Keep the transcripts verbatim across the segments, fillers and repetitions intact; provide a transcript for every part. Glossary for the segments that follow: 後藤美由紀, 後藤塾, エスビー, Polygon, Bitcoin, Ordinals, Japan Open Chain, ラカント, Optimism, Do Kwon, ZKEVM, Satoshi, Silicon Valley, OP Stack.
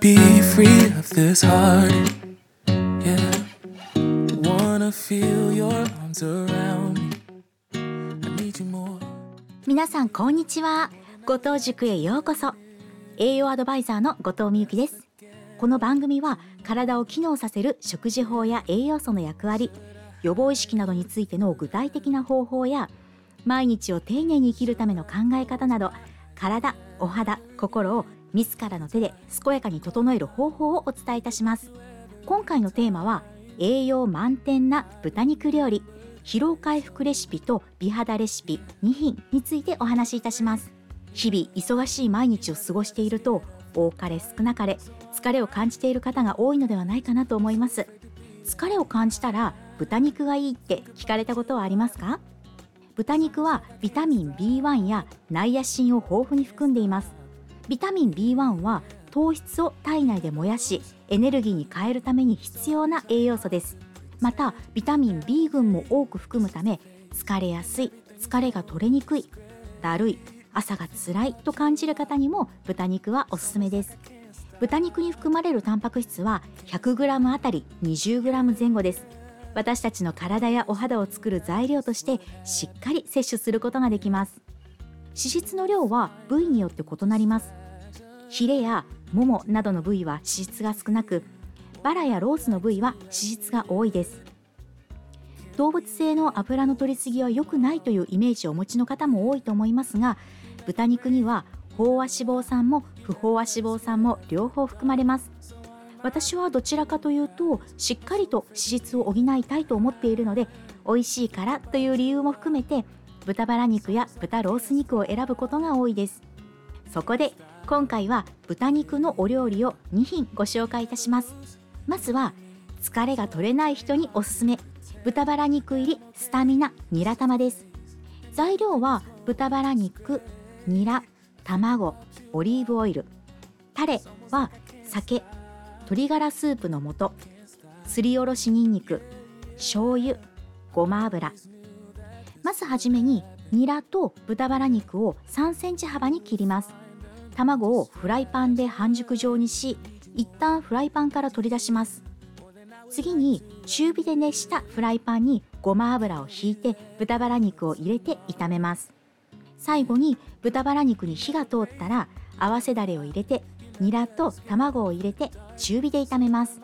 be free of this heart. Yeah, wanna feel your arms around me. I need you more. 皆さんこんにちは。後藤塾へようこそ。栄養アドバイザーの後藤美由紀です。この番組は体を機能させる食事法や栄養素の役割、予防意識などについての具体的な方法や、毎日を丁寧に生きるための考え方など、体、お肌、心を自らの手で健やかに整える方法をお伝えいたします。今回のテーマは栄養満点な豚肉料理、疲労回復レシピと美肌レシピにひんについてお話しいたします。日々忙しい毎日を過ごしていると、多かれ少なかれ疲れを感じている方が多いのではないかなと思います。疲れを感じたら豚肉がいいって聞かれたことはありますか？豚肉はビタミン ビーワン やナイアシンを豊富に含んでいます。ビタミン ビーワン は糖質を体内で燃やし、エネルギーに変えるために必要な栄養素です。またビタミン B 群も多く含むため、疲れやすい、疲れが取れにくい、だるい、朝がつらいと感じる方にも豚肉はおすすめです。豚肉に含まれるタンパク質は ひゃくグラム あたり にじゅうグラム 前後です。私たちの体やお肌を作る材料としてしっかり摂取することができます。脂質の量は部位によって異なります。ヒレやももなどの部位は脂質が少なく、バラやロースの部位は脂質が多いです。動物性の油の摂りすぎは良くないというイメージをお持ちの方も多いと思いますが、豚肉には飽和脂肪酸も不飽和脂肪酸も両方含まれます。私はどちらかというと、しっかりと脂質を補いたいと思っているので、美味しいからという理由も含めて豚バラ肉や豚ロース肉を選ぶことが多いです。そこで今回は豚肉のお料理をにひんご紹介いたします。まずは疲れが取れない人におすすめ、豚バラ肉入りスタミナニラ玉です。材料は豚バラ肉、ニラ、卵、オリーブオイル。タレは酒、鶏ガラスープの素、すりおろしにんにく、醤油、ごま油。まずはじめにニラと豚バラ肉をさんセンチ幅に切ります。卵をフライパンで半熟状にし、一旦フライパンから取り出します。次に中火で熱したフライパンにごま油をひいて、豚バラ肉を入れて炒めます。最後に豚バラ肉に火が通ったら、合わせだれを入れてニラと卵を入れて中火で炒めます。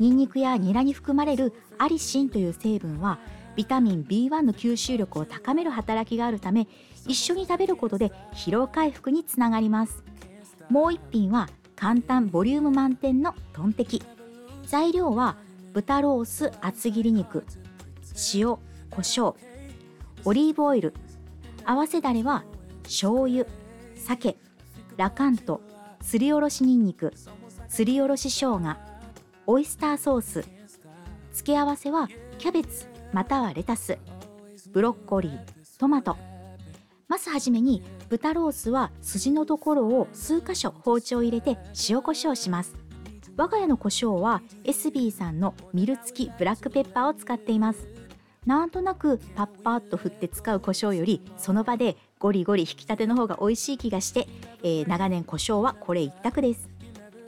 ニンニクやニラに含まれるアリシンという成分はビタミン ビーワン の吸収力を高める働きがあるため、一緒に食べることで疲労回復につながります。もう一品は簡単ボリューム満点のトンテキ。材料は豚ロース厚切り肉、塩、胡椒、オリーブオイル。合わせだれは醤油、酒、ラカント、すりおろしにんにく、すりおろし生姜、オイスターソース。付け合わせはキャベツまたはレタス、ブロッコリー、トマト。まずはじめに豚ロースは筋のところを数箇所包丁を入れて塩コショウします。我が家の胡椒はエスビーさんのミル付きブラックペッパーを使っています。なんとなくパッパッと振って使う胡椒より、その場でゴリゴリ引き立ての方が美味しい気がして、えー、長年胡椒はこれ一択です。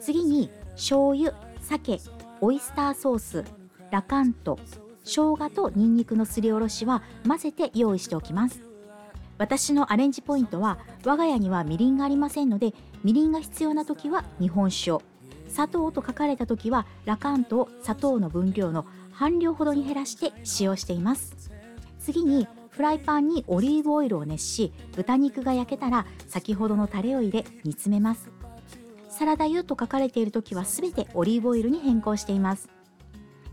次に醤油、酒、オイスターソース、ラカント、生姜とニンニクのすりおろしは混ぜて用意しておきます。私のアレンジポイントは、我が家にはみりんがありませんので、みりんが必要な時は日本酒を、砂糖と書かれた時はラカントを砂糖の分量の半量ほどに減らして使用しています。次にフライパンにオリーブオイルを熱し、豚肉が焼けたら先ほどのタレを入れ煮詰めます。サラダ油と書かれている時はすべてオリーブオイルに変更しています。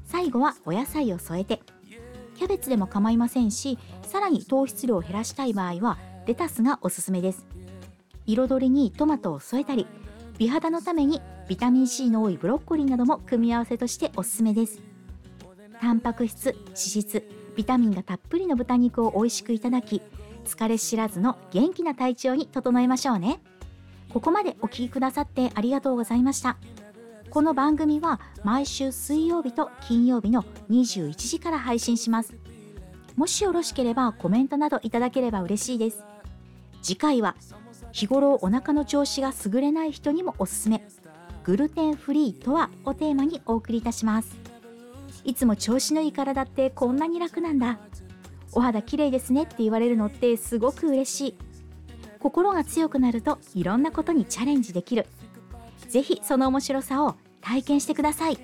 最後はお野菜を添えて、キャベツでも構いませんし、さらに糖質量を減らしたい場合はレタスがおすすめです。彩りにトマトを添えたり、美肌のためにビタミン C の多いブロッコリーなども組み合わせとしておすすめです。タンパク質、脂質、ビタミンがたっぷりの豚肉を美味しくいただき、疲れ知らずの元気な体調に整えましょうね。ここまでお聞きくださってありがとうございました。この番組は毎週水曜日と金曜日のにじゅういちじから配信します。もしよろしければコメントなどいただければ嬉しいです。次回は日頃お腹の調子が優れない人にもおすすめ、グルテンフリーとはをテーマにお送りいたします。いつも調子のいい体ってこんなに楽なんだ、お肌綺麗ですねって言われるのってすごく嬉しい。心が強くなるといろんなことにチャレンジできる。ぜひその面白さを体験してください。